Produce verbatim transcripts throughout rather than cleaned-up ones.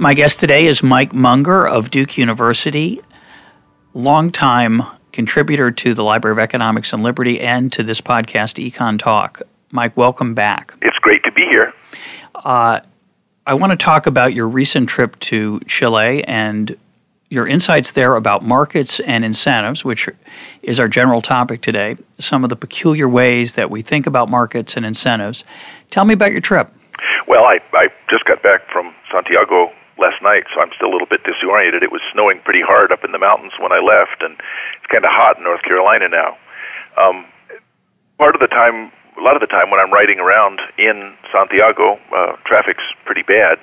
My guest today is Mike Munger of Duke University, longtime contributor to the Library of Economics and Liberty and to this podcast, Econ Talk. Mike, welcome back. It's great to be here. Uh, I want to talk about your recent trip to Chile and your insights there about markets and incentives, which is our general topic today, some of the peculiar ways that we think about markets and incentives. Tell me about your trip. Well, I, I just got back from Santiago last night, so I'm still a little bit disoriented. It was snowing pretty hard up in the mountains when I left, and it's kind of hot in North Carolina now. Um, part of the time, a lot of the time when I'm riding around in Santiago, uh, traffic's pretty bad,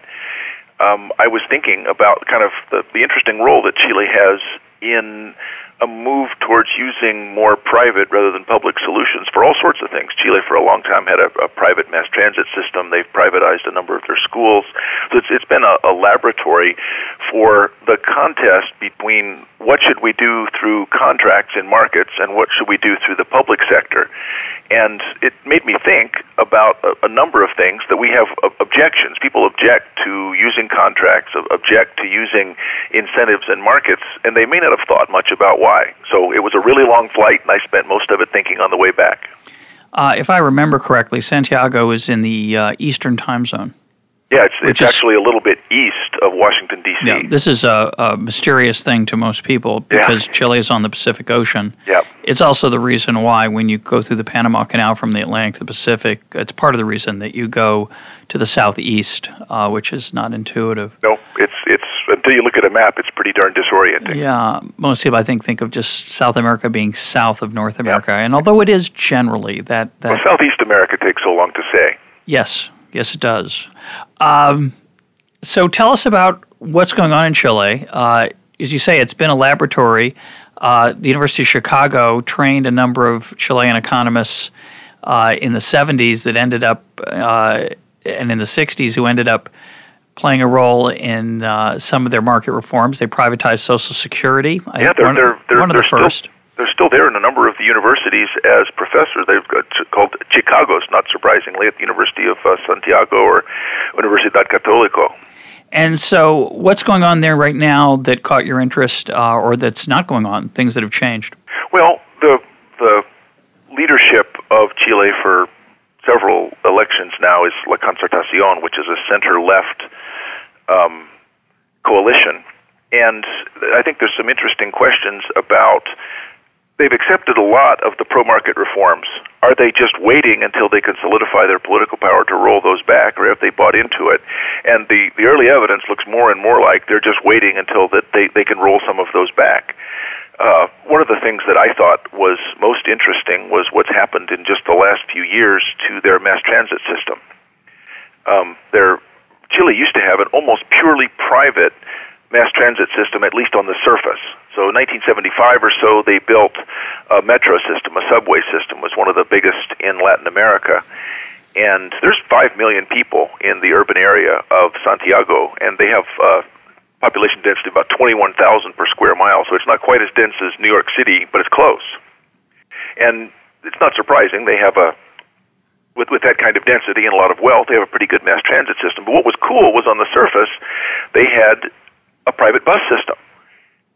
um, I was thinking about kind of the, the interesting role that Chile has in a move towards using more private rather than public solutions for all sorts of things. Chile, for a long time, had a, a private mass transit system. They've privatized a number of their schools. So it's, it's been a, a laboratory for the contest between what should we do through contracts in markets and what should we do through the public sector. And it made me think about a, a number of things that we have uh, objections. People object to using contracts, object to using incentives and markets, and they may not have thought much about why. So it was a really long flight, and I spent most of it thinking on the way back. Uh, if I remember correctly, Santiago is in the uh, eastern time zone. Yeah, it's, it's is, actually a little bit east of Washington, D C. Yeah, this is a, a mysterious thing to most people because yeah. Chile is on the Pacific Ocean. Yeah. It's also the reason why when you go through the Panama Canal from the Atlantic to the Pacific, it's part of the reason that you go to the southeast, uh, which is not intuitive. No, it's it's until you look at a map, it's pretty darn disorienting. Yeah, most people, I think, think of just South America being south of North America. Yeah. And although it is generally that... that well, Southeast America takes so long to say. Yes, Yes, it does. Um, so tell us about what's going on in Chile. Uh, as you say, it's been a laboratory. Uh, the University of Chicago trained a number of Chilean economists uh, in the seventies that ended up, uh, and in the sixties, who ended up playing a role in uh, some of their market reforms. They privatized Social Security. Yeah, they're, one, they're, they're, one of they're the first. Still- They're still there in a number of the universities as professors. They've got called Chicago's, not surprisingly, at the University of uh, Santiago or Universidad Católica. And so what's going on there right now that caught your interest uh, or that's not going on, things that have changed? Well, the the leadership of Chile for several elections now is La Concertación, which is a center-left um, coalition. And I think there's some interesting questions about... They've accepted a lot of the pro-market reforms. Are they just waiting until they can solidify their political power to roll those back, or have they bought into it? And the, the early evidence looks more and more like they're just waiting until that they, they can roll some of those back. Uh, one of the things that I thought was most interesting was what's happened in just the last few years to their mass transit system. Um, their, Chile used to have an almost purely private mass transit system, at least on the surface. So in nineteen seventy-five or so, they built a metro system, a subway system, was one of the biggest in Latin America. And there's five million people in the urban area of Santiago, and they have a uh, population density about twenty-one thousand per square mile. So it's not quite as dense as New York City, but it's close. And it's not surprising. They have a With, with that kind of density and a lot of wealth, they have a pretty good mass transit system. But what was cool was on the surface, they had a private bus system.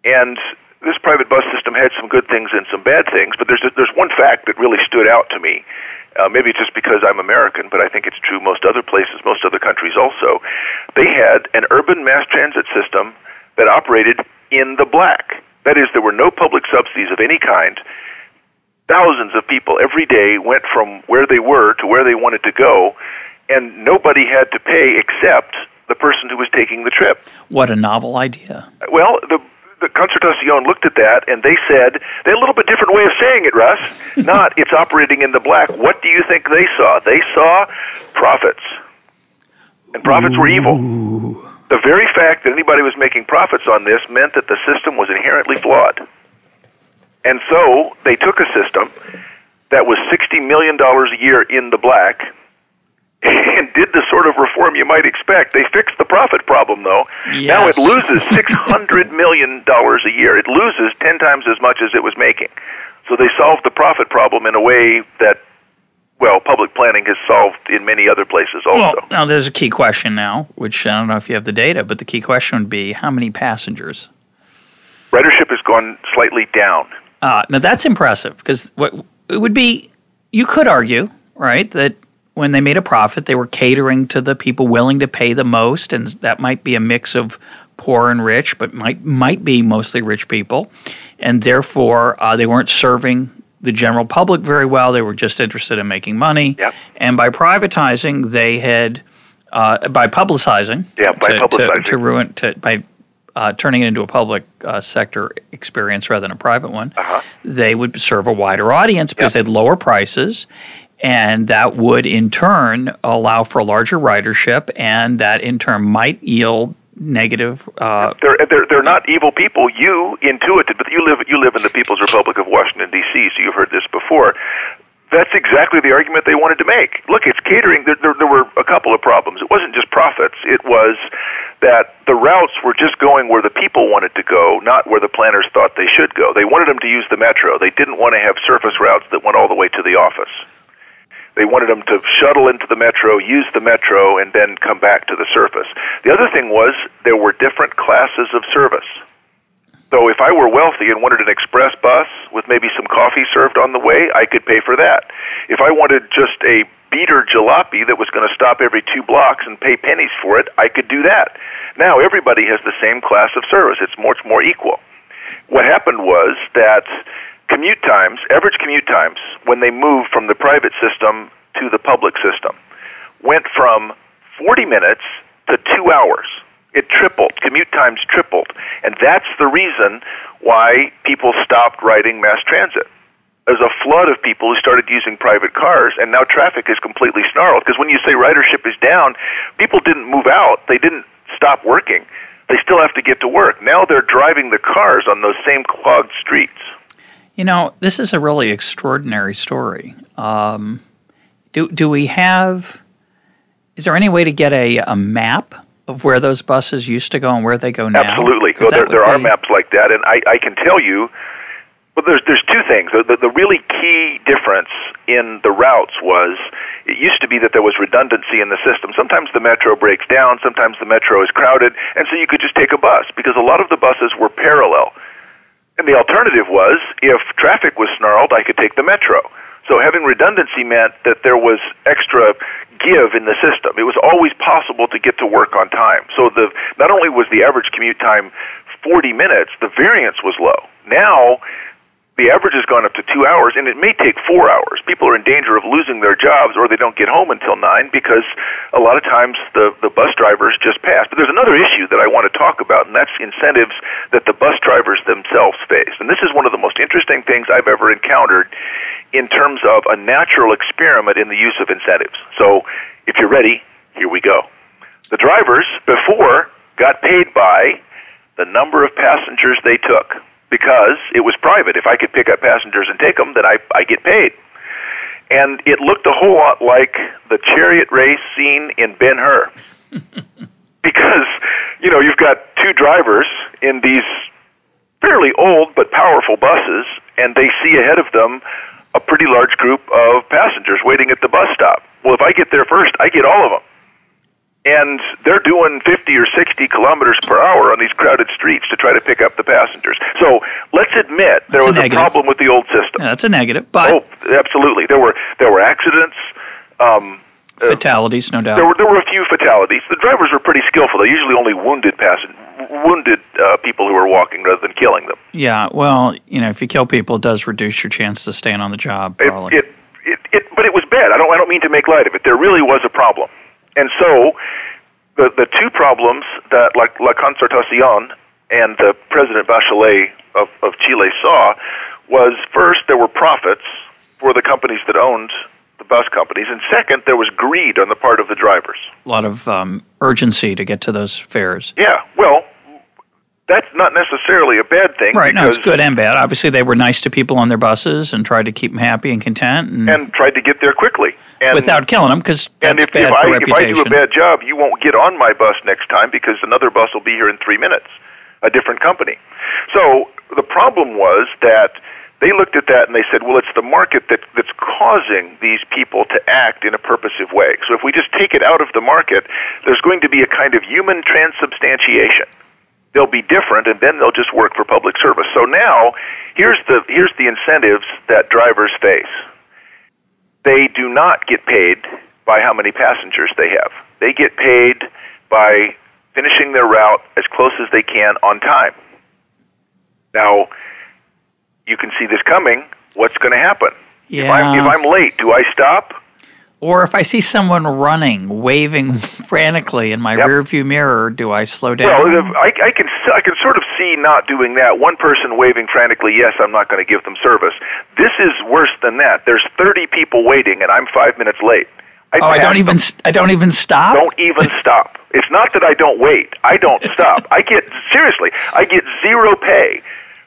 And this private bus system had some good things and some bad things, but there's there's one fact that really stood out to me. Uh, maybe just because I'm American, but I think it's true most other places, most other countries also. They had an urban mass transit system that operated in the black. That is, there were no public subsidies of any kind. Thousands of people every day went from where they were to where they wanted to go, and nobody had to pay except the person who was taking the trip. What a novel idea. Well, the the Concertación looked at that, and they said, they had a little bit different way of saying it, Russ, not it's operating in the black. What do you think they saw? They saw profits. And profits Ooh. Were evil. The very fact that anybody was making profits on this meant that the system was inherently flawed. And so they took a system that was sixty million dollars a year in the black and did the sort of reform you might expect. They fixed the profit problem, though. Yes. Now it loses six hundred million dollars a year. It loses ten times as much as it was making. So they solved the profit problem in a way that, well, public planning has solved in many other places also. Well, now there's a key question now, which I don't know if you have the data, but the key question would be how many passengers? Ridership has gone slightly down. Uh, now that's impressive because what it would be, you could argue, right, that when they made a profit, they were catering to the people willing to pay the most, and that might be a mix of poor and rich, but might might be mostly rich people, and therefore uh, they weren't serving the general public very well. They were just interested in making money. Yep. And by privatizing, they had uh, by publicizing, yeah, by to, publicizing. To, to ruin to, by uh, turning it into a public uh, sector experience rather than a private one. Uh-huh. They would serve a wider audience because yep. they'd lower prices. And that would, in turn, allow for a larger ridership, and that, in turn, might yield negative. Uh, they're, they're they're not evil people. You intuited, but you live you live in the People's Republic of Washington D C, so you've heard this before. That's exactly the argument they wanted to make. Look, it's catering. There, there, there were a couple of problems. It wasn't just profits. It was that the routes were just going where the people wanted to go, not where the planners thought they should go. They wanted them to use the metro. They didn't want to have surface routes that went all the way to the office. They wanted them to shuttle into the metro, use the metro, and then come back to the surface. The other thing was there were different classes of service. So if I were wealthy and wanted an express bus with maybe some coffee served on the way, I could pay for that. If I wanted just a beater jalopy that was going to stop every two blocks and pay pennies for it, I could do that. Now everybody has the same class of service. It's much more equal. What happened was that commute times, average commute times, when they moved from the private system to the public system, went from forty minutes to two hours. It tripled. Commute times tripled. And that's the reason why people stopped riding mass transit. There's a flood of people who started using private cars, and now traffic is completely snarled. Because when you say ridership is down, people didn't move out. They didn't stop working. They still have to get to work. Now they're driving the cars on those same clogged streets. You know, this is a really extraordinary story. Um, do do we have, is there any way to get a, a map of where those buses used to go and where they go now? Absolutely. Well, there there be... are maps like that, and I, I can tell you, well, there's, there's two things. The, the, the really key difference in the routes was it used to be that there was redundancy in the system. Sometimes the metro breaks down, sometimes the metro is crowded, and so you could just take a bus because a lot of the buses were parallel. And the alternative was, if traffic was snarled, I could take the metro. So having redundancy meant that there was extra give in the system. It was always possible to get to work on time. So the not only was the average commute time forty minutes, the variance was low. Now, the average has gone up to two hours, and it may take four hours. People are in danger of losing their jobs, or they don't get home until nine because a lot of times the, the bus drivers just pass. But there's another issue that I want to talk about, and that's incentives that the bus drivers themselves face. And this is one of the most interesting things I've ever encountered in terms of a natural experiment in the use of incentives. So if you're ready, here we go. The drivers before got paid by the number of passengers they took. Because it was private. If I could pick up passengers and take them, then I, I get paid. And it looked a whole lot like the chariot race scene in Ben-Hur. Because, you know, you've got two drivers in these fairly old but powerful buses, and they see ahead of them a pretty large group of passengers waiting at the bus stop. Well, if I get there first, I get all of them. And they're doing fifty or sixty kilometers per hour on these crowded streets to try to pick up the passengers. So let's admit there was a problem with the old system. Yeah, that's a negative. But oh, absolutely. There were there were accidents. Um, fatalities, no doubt. There were there were a few fatalities. The drivers were pretty skillful. They usually only wounded passengers, wounded uh, people who were walking rather than killing them. Yeah, well, you know, if you kill people, it does reduce your chance to staying on the job. Probably. It, it, it, it, but it was bad. I don't I don't mean to make light of it. There really was a problem. And so the the two problems that La, La Concertación and the President Bachelet of, of Chile saw was, first, there were profits for the companies that owned the bus companies. And second, there was greed on the part of the drivers. A lot of um, urgency to get to those fares. Yeah, well, that's not necessarily a bad thing. Right, no, it's good and bad. Obviously, they were nice to people on their buses and tried to keep them happy and content. And, and tried to get there quickly. And, without killing them, because that's and if, bad if for I, reputation. And if I do a bad job, you won't get on my bus next time because another bus will be here in three minutes, a different company. So the problem was that they looked at that and they said, well, it's the market that, that's causing these people to act in a purposive way. So if we just take it out of the market, there's going to be a kind of human transubstantiation. They'll be different, and then they'll just work for public service. So now, here's the here's the incentives that drivers face. They do not get paid by how many passengers they have. They get paid by finishing their route as close as they can on time. Now, you can see this coming. What's going to happen? Yeah. If I'm, if I'm late, do I stop? Or if I see someone running, waving frantically in my yep. rearview mirror, do I slow down? Well, I, I can I can sort of see not doing that. One person waving frantically, yes, I'm not going to give them service. This is worse than that. There's thirty people waiting, and I'm five minutes late. I oh, I don't even them. I don't even stop. Don't even stop. It's not that I don't wait. I don't stop. I get seriously. I get zero pay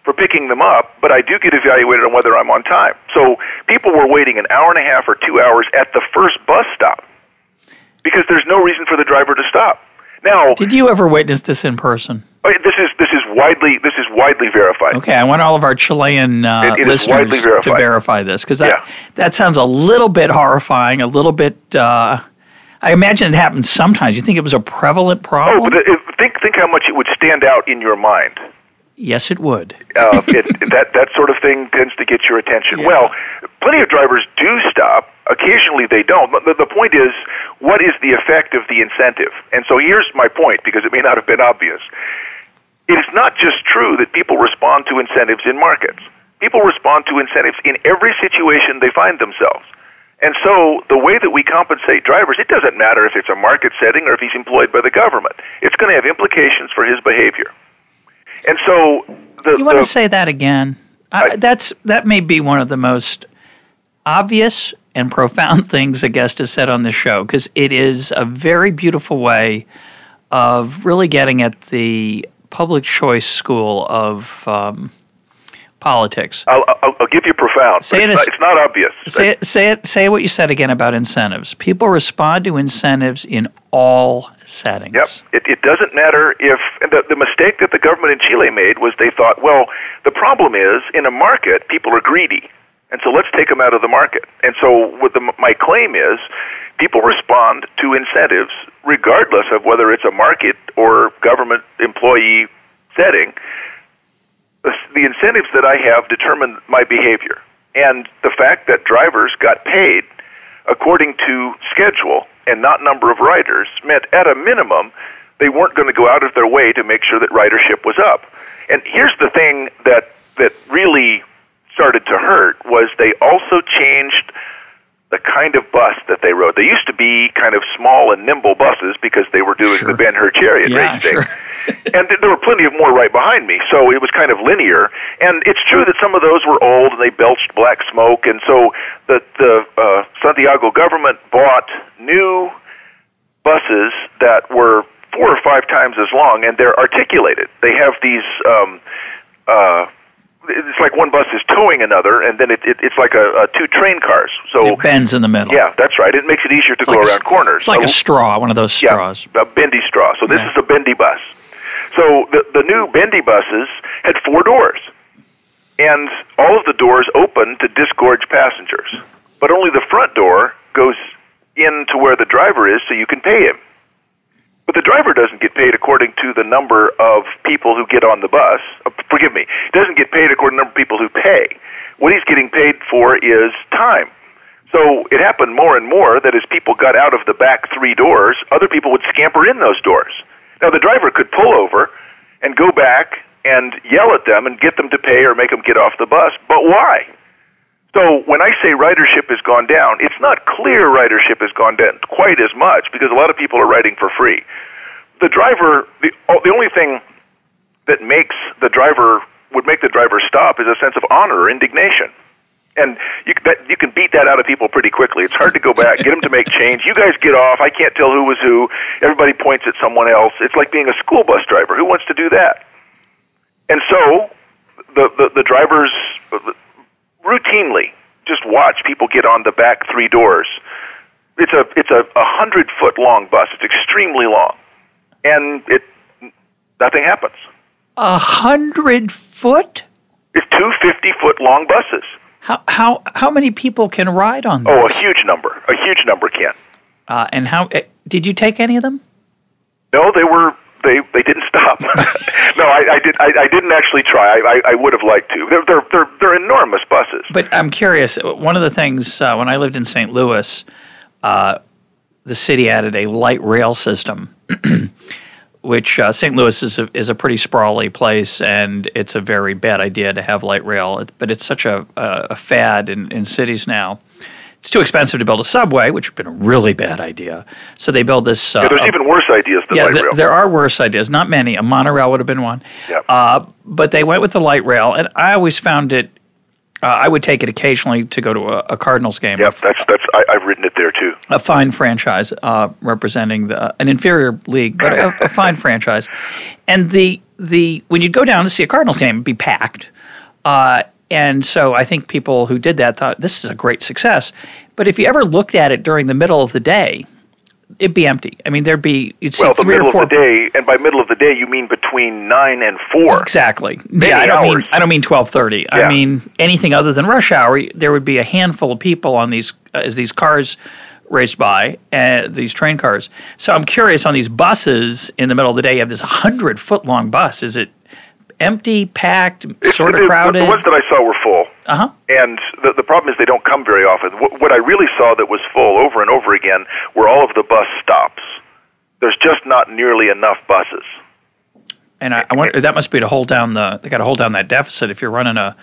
for picking them up, but I do get evaluated on whether I'm on time. So people were waiting an hour and a half or two hours at the first bus stop because there's no reason for the driver to stop. Now, did you ever witness this in person? This is this is widely this is widely verified. Okay, I want all of our Chilean uh, it, it listeners to verify this because that yeah. that sounds a little bit horrifying, a little bit. Uh, I imagine it happens sometimes. You think it was a prevalent problem? Oh, but it, think think how much it would stand out in your mind. Yes, it would. uh, it, that that sort of thing tends to get your attention. Yeah. Well, plenty of drivers do stop. Occasionally they don't. But the, the point is, what is the effect of the incentive? And so here's my point, because it may not have been obvious. It is not just true that people respond to incentives in markets. People respond to incentives in every situation they find themselves. And so the way that we compensate drivers, it doesn't matter if it's a market setting or if he's employed by the government. It's going to have implications for his behavior. And so, the, you want the, to say that again? I, I, that's that may be one of the most obvious and profound things a guest has said on this show, because it is a very beautiful way of really getting at the public choice school of um, politics. I'll, I'll, I'll give you profound. Say it it's, as, not, it's not obvious. Say it, say it. Say what you said again about incentives. People respond to incentives in all settings. Yep. It, it doesn't matter if the, the mistake that the government in Chile made was they thought, well, the problem is in a market, people are greedy, and so let's take them out of the market. And so with the, my claim is people respond to incentives regardless of whether it's a market or government employee setting. The, the incentives that I have determine my behavior, and the fact that drivers got paid according to schedule and not number of riders meant at a minimum they weren't going to go out of their way to make sure that ridership was up. And here's the thing that that really started to hurt was they also changed the kind of bus that they rode. They used to be kind of small and nimble buses because they were doing sure. the Ben-Hur chariot yeah, race thing. Sure. And there were plenty of more right behind me, so it was kind of linear. And it's true that some of those were old, and they belched black smoke. And so the, the uh, Santiago government bought new buses that were four or five times as long, and they're articulated. They have these... Um, uh, It's like one bus is towing another, and then it, it, it's like a, a two train cars. So it bends in the middle. Yeah, that's right. It makes it easier to it's go like around a, corners. It's like a, a straw, one of those straws. Yeah, a bendy straw. So this yeah. is a bendy bus. So the, the new bendy buses had four doors, and all of the doors open to disgorge passengers. But only the front door goes in to where the driver is so you can pay him. But the driver doesn't get paid according to the number of people who get on the bus. Uh, forgive me. Doesn't get paid according to the number of people who pay. What he's getting paid for is time. So it happened more and more that as people got out of the back three doors, other people would scamper in those doors. Now, the driver could pull over and go back and yell at them and get them to pay or make them get off the bus. But why? So when I say ridership has gone down, it's not clear ridership has gone down quite as much because a lot of people are riding for free. The driver, the, the only thing that makes the driver, would make the driver stop is a sense of honor or indignation. And you, that, you can beat that out of people pretty quickly. It's hard to go back, get them to make change. You guys get off. I can't tell who was who. Everybody points at someone else. It's like being a school bus driver. Who wants to do that? And so the, the, the drivers routinely just watch people get on the back three doors. It's a it's a hundred-foot long bus. It's extremely long. And it nothing happens. A hundred foot? It's two fifty-foot long buses. How how how many people can ride on them? Oh, a huge number. A huge number can. Uh, and how uh, did you take any of them? No, they were they, they didn't stop. no, I, I did I, I didn't actually try. I, I, I would have liked to. They're they're they're, they're enormous buses. But I'm curious. One of the things uh, when I lived in Saint Louis, uh, the city added a light rail system, which uh, Saint Louis is a, is a pretty sprawly place, and it's a very bad idea to have light rail. But it's such a, a, a fad in, in cities now. It's too expensive to build a subway, which has been a really bad idea. So they build this... Uh, yeah, there's uh, even worse ideas than yeah, light th- rail. There are worse ideas, not many. A monorail would have been one. Yeah. Uh, but they went with the light rail, and I always found it... Uh, I would take it occasionally to go to a, a Cardinals game. Yep, that's that's. I, I've ridden it there too. A fine franchise uh, representing the, uh, an inferior league, but a, a fine franchise. And the the when you'd go down to see a Cardinals game, it'd be packed. Uh, and so I think people who did that thought this is a great success. But if you ever looked at it during the middle of the day, it'd be empty. I mean, there'd be you'd see well, three or four. Well, the middle of the day, and by middle of the day, you mean between nine and four. Exactly. Yeah, I don't hours. mean I don't mean twelve thirty. Yeah. I mean anything other than rush hour. There would be a handful of people on these uh, as these cars raced by, uh, these train cars. So I'm curious on these buses in the middle of the day. You have this hundred foot long bus. Is it empty, packed, sort of crowded? The ones that I saw were full. Uh-huh. And the, the problem is they don't come very often. What, what I really saw that was full over and over again were all of the bus stops. There's just not nearly enough buses. And I, I wonder, that must be to hold down the, they got to hold down that deficit if you're running a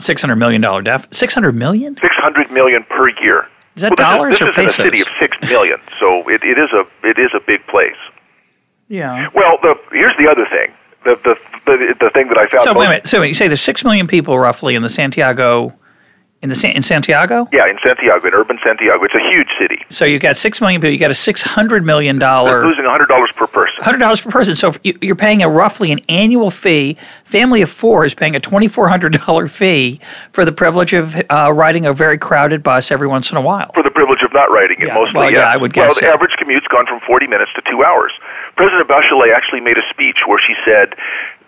six hundred million dollars deficit. six hundred million dollars? six hundred million dollars per year. Is that well, dollars this is, this or pesos? This is in a city of six million, so it, it, is a, it is a big place. Yeah. Well, the, here's the other thing. The, the the the thing that I found. So wait a minute. So you say there's six million people roughly in the Santiago, in the in Santiago. Yeah, in Santiago, in urban Santiago, it's a huge city. So you got six million people. You got a six hundred million dollar. They're losing a hundred dollars per person. Hundred dollars per person. So if you're paying a roughly an annual fee. Family of four is paying a twenty four hundred dollar fee for the privilege of uh, riding a very crowded bus every once in a while. For the privilege of not riding it, yeah, mostly. Well, yeah, yeah, I would guess. Well, the so. average commute's gone from forty minutes to two hours. President Bachelet actually made a speech where she said,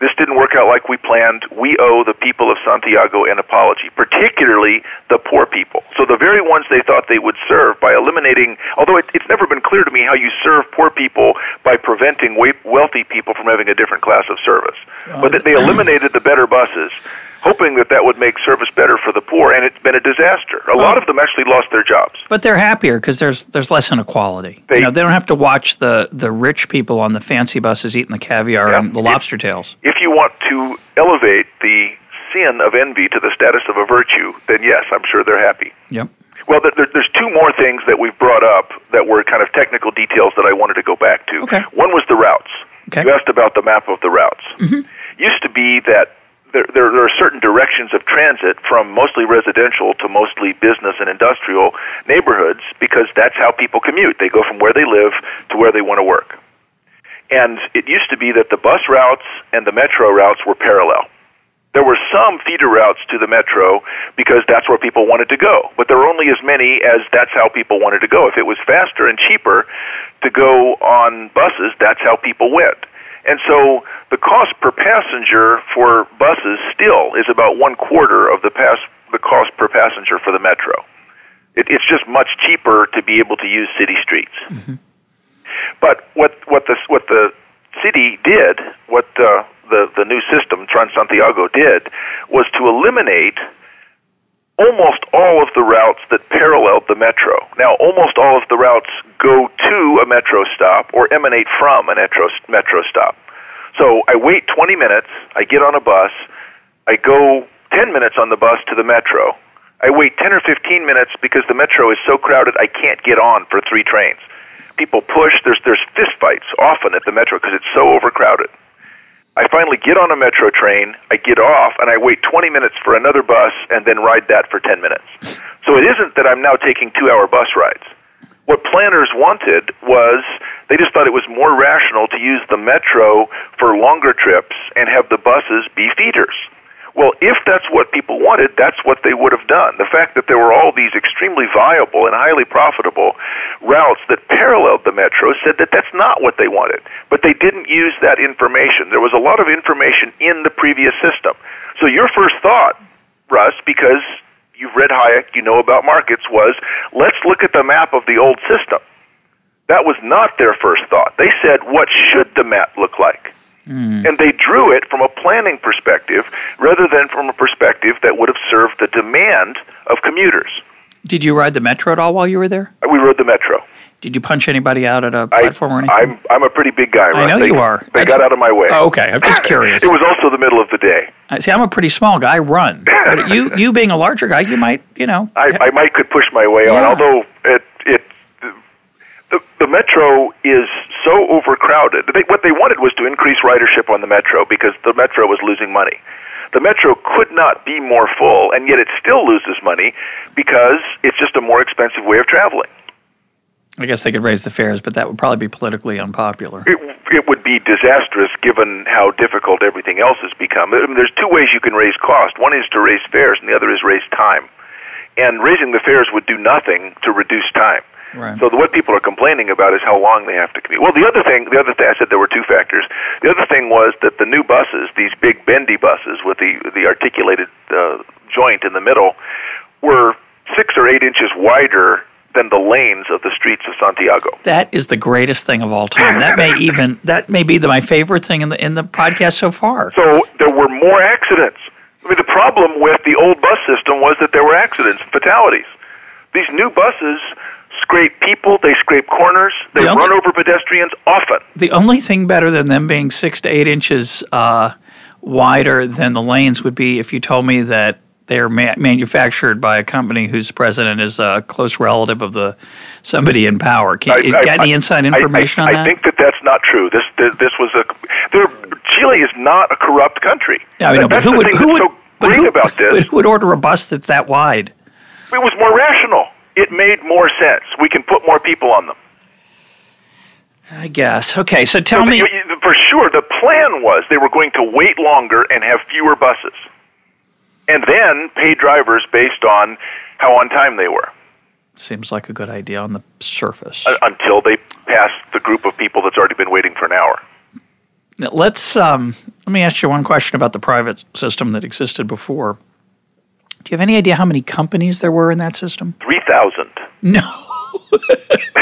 this didn't work out like we planned. We owe the people of Santiago an apology, particularly the poor people. So the very ones they thought they would serve by eliminating, although it, it's never been clear to me how you serve poor people by preventing wealthy people from having a different class of service. Uh, but they eliminated the better buses, hoping that that would make service better for the poor, and it's been a disaster. A lot of them actually lost their jobs. But they're happier because there's there's less inequality. They, you know, they don't have to watch the, the rich people on the fancy buses eating the caviar yeah, and the lobster if, tails. If you want to elevate the sin of envy to the status of a virtue, then yes, I'm sure they're happy. Yep. Well, there, there's two more things that we've brought up that were kind of technical details that I wanted to go back to. Okay. One was the routes. Okay. You asked about the map of the routes. Mm-hmm. Used to be that There, there, there are certain directions of transit from mostly residential to mostly business and industrial neighborhoods because that's how people commute. They go from where they live to where they want to work. And it used to be that the bus routes and the metro routes were parallel. There were some feeder routes to the metro because that's where people wanted to go, but there were only as many as that's how people wanted to go. If it was faster and cheaper to go on buses, that's how people went. And so the cost per passenger for buses still is about one quarter of the pass, the cost per passenger for the metro. It, it's just much cheaper to be able to use city streets. Mm-hmm. But what what the what the city did, what uh, the the new system Transantiago did, was to eliminate almost all of the routes that paralleled the metro. Now, almost all of the routes go to a metro stop or emanate from a metro, metro stop. So I wait twenty minutes, I get on a bus, I go ten minutes on the bus to the metro. I wait ten or fifteen minutes because the metro is so crowded I can't get on for three trains. People push, there's, there's fist fights often at the metro because it's so overcrowded. I finally get on a metro train, I get off, and I wait twenty minutes for another bus and then ride that for ten minutes. So it isn't that I'm now taking two-hour bus rides. What planners wanted was they just thought it was more rational to use the metro for longer trips and have the buses be feeders. Well, if that's what people wanted, that's what they would have done. The fact that there were all these extremely viable and highly profitable routes that paralleled the metro said that that's not what they wanted. But they didn't use that information. There was a lot of information in the previous system. So your first thought, Russ, because you've read Hayek, you know about markets, was let's look at the map of the old system. That was not their first thought. They said, what should the map look like? Mm. And they drew it from a planning perspective rather than from a perspective that would have served the demand of commuters. Did you ride the metro at all while you were there? We rode the metro. Did you punch anybody out at a platform I, or anything? I'm, I'm a pretty big guy, right? I know they, you are. They That's, got out of my way. Oh, okay. I'm just curious. It was also the middle of the day. I, see, I'm a pretty small guy. I run. But you, you being a larger guy, you might, you know. I, I might could push my way yeah. on, although it, it The, the metro is so overcrowded. They, what they wanted was to increase ridership on the metro because the metro was losing money. The metro could not be more full, and yet it still loses money because it's just a more expensive way of traveling. I guess they could raise the fares, but that would probably be politically unpopular. It, it would be disastrous given how difficult everything else has become. I mean, there's two ways you can raise cost. One is to raise fares, and the other is raise time. And raising the fares would do nothing to reduce time. Right. So the, what people are complaining about is how long they have to commute. Well, the other thing, the other thing, I said there were two factors. The other thing was that the new buses, these big bendy buses with the the articulated uh, joint in the middle, were six or eight inches wider than the lanes of the streets of Santiago. That is the greatest thing of all time. That may even that may be the, my favorite thing in the in the podcast so far. So there were more accidents. I mean, the problem with the old bus system was that there were accidents, fatalities. These new buses scrape people, they scrape corners, they the only, run over pedestrians often. The only thing better than them being six to eight inches uh, wider than the lanes would be if you told me that they're ma- manufactured by a company whose president is a close relative of the somebody in power. Can you got any inside information I, I, I, on that? I think that that's not true. This this, this was a Chile is not a corrupt country. Yeah, I mean, no, but who would who would, so but who, about this. But who would order a bus that's that wide? It was more rational. It made more sense. We can put more people on them. I guess. Okay, so tell so me. The, you, for sure, the plan was they were going to wait longer and have fewer buses, and then pay drivers based on how on time they were. Seems like a good idea on the surface. Uh, until they pass the group of people that's already been waiting for an hour. Now let's. Um, let me ask you one question about the private system that existed before. Do you have any idea how many companies there were in that system? three thousand. No.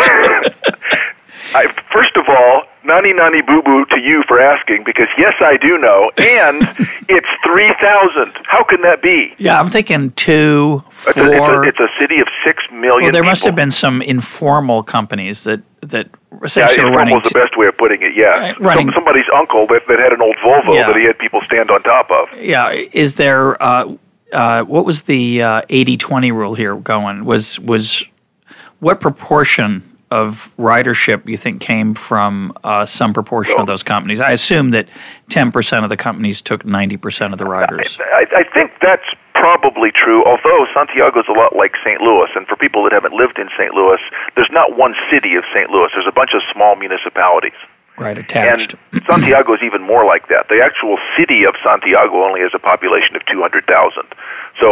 I, first of all, nani nani boo boo to you for asking, because yes, I do know, and it's three thousand. How can that be? Yeah, I'm thinking two, it's four. A, it's, a, it's a city of six million well, there people. Must have been some informal companies that, that essentially yeah, were running. Informal is the best way of putting it, yeah. Running. Some, somebody's uncle that, that had an old Volvo yeah. that he had people stand on top of. Yeah, is there... Uh, Uh, what was the uh, eighty twenty rule here going? Was was what proportion of ridership you think came from uh, some proportion of those companies? I assume that ten percent of the companies took ninety percent of the riders. I, I, I think that's probably true, although Santiago's a lot like Saint Louis, and for people that haven't lived in Saint Louis, there's not one city of Saint Louis. There's a bunch of small municipalities. Right, attached. And Santiago is even more like that. The actual city of Santiago only has a population of two hundred thousand. So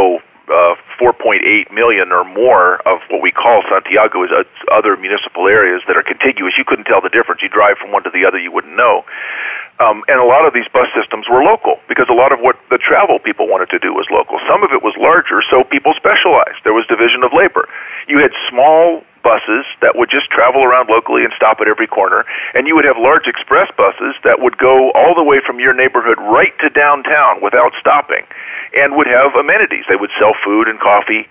uh, four point eight million or more of what we call Santiago is uh, other municipal areas that are contiguous. You couldn't tell the difference. You drive from one to the other, you wouldn't know. Um, and a lot of these bus systems were local because a lot of what the travel people wanted to do was local. Some of it was larger, so people specialized. There was division of labor. You had small buses that would just travel around locally and stop at every corner, and you would have large express buses that would go all the way from your neighborhood right to downtown without stopping and would have amenities. They would sell food and coffee.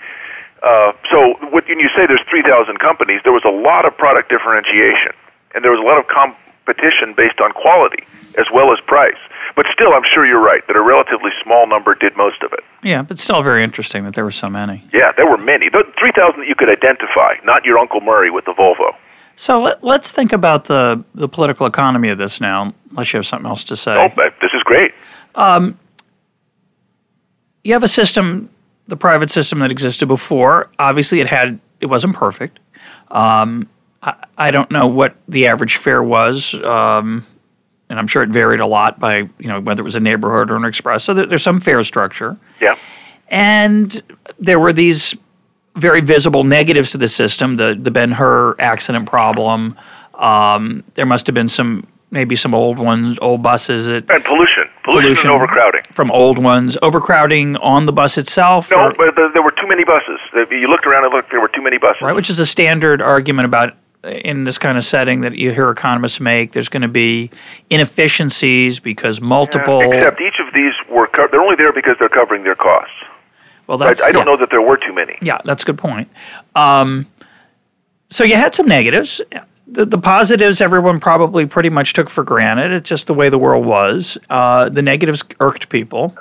Uh, so what, when you say there's three thousand companies, there was a lot of product differentiation, and there was a lot of competition based on quality as well as price. But still, I'm sure you're right, that a relatively small number did most of it. Yeah, but still very interesting that there were so many. Yeah, there were many. three thousand that you could identify, not your Uncle Murray with the Volvo. So let, let's think about the, the political economy of this now, unless you have something else to say. Oh, this is great. Um, you have a system, the private system that existed before. Obviously, it had it wasn't perfect. Um, I, I don't know what the average fare was, um, and I'm sure it varied a lot by you know whether it was a neighborhood or an express. So there, there's some fare structure. Yeah. And there were these very visible negatives to the system, the, the Ben-Hur accident problem. Um, there must have been some, maybe some old ones, old buses. That, and pollution. pollution. Pollution and overcrowding. From old ones. Overcrowding on the bus itself? No, or, but there were too many buses. You looked around and looked, there were too many buses. Right, which is a standard argument about in this kind of setting that you hear economists make. There's going to be inefficiencies because multiple... Yeah, except each of these were, co- they're only there because they're covering their costs. Well, that's, I, I don't yeah. know that there were too many. Yeah, that's a good point. Um, so you had some negatives. The, the positives everyone probably pretty much took for granted. It's just the way the world was. Uh, the negatives irked people.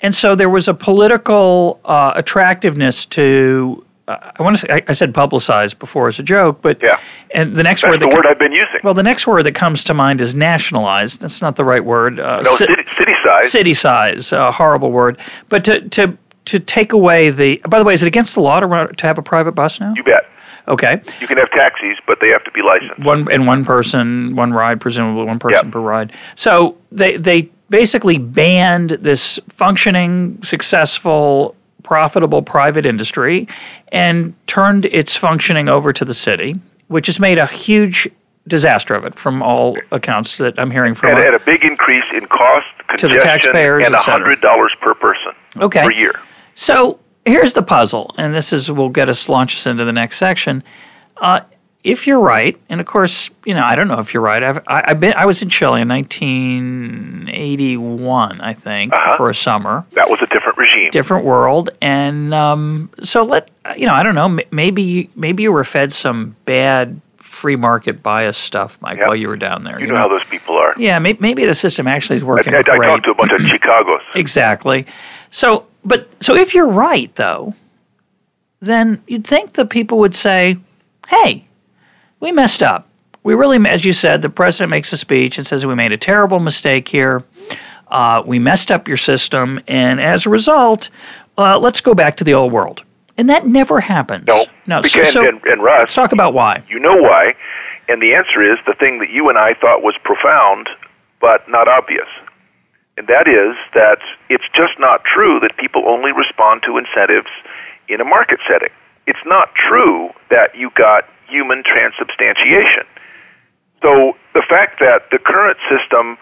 And so there was a political uh, attractiveness to, uh, I want to say, I, I said publicized before as a joke, but yeah. and the next that's word. That's the word com- I've been using. Well, the next word that comes to mind is nationalized. That's not the right word. Uh, no, city, city size. City size, a horrible word. But to, to To take away the... By the way, is it against the law to, run, to have a private bus now? You bet. Okay. You can have taxis, but they have to be licensed. One And one person, one ride, presumably one person yep. per ride. So they they basically banned this functioning, successful, profitable private industry and turned its functioning over to the city, which has made a huge disaster of it from all accounts that I'm hearing from. It had a big increase in cost, congestion, to the taxpayers, and one hundred dollars per person okay. per year. So here's the puzzle, and this is will get us launch us into the next section. Uh, if you're right, and of course, you know I don't know if you're right. I've I, I've been I was in Chile in nineteen eighty-one, I think, uh-huh. for a summer. That was a different regime, different world, and um, so let you know I don't know maybe maybe you were fed some bad free market bias stuff, Mike, yep. while you were down there. You, you know, know how those people are. Yeah, may, maybe the system actually is working. I, I, great. I talked to a bunch of Chicagos. Exactly. So. But so if you're right, though, then you'd think that people would say, hey, we messed up. We really, as you said, the president makes a speech and says we made a terrible mistake here. Uh, we messed up your system. And as a result, uh, let's go back to the old world. And that never happens. No. no. So, so and, and Russ, let's talk about why. You know why. And the answer is the thing that you and I thought was profound but not obvious. And that is that it's just not true that people only respond to incentives in a market setting. It's not true that you got human transubstantiation. So the fact that the current system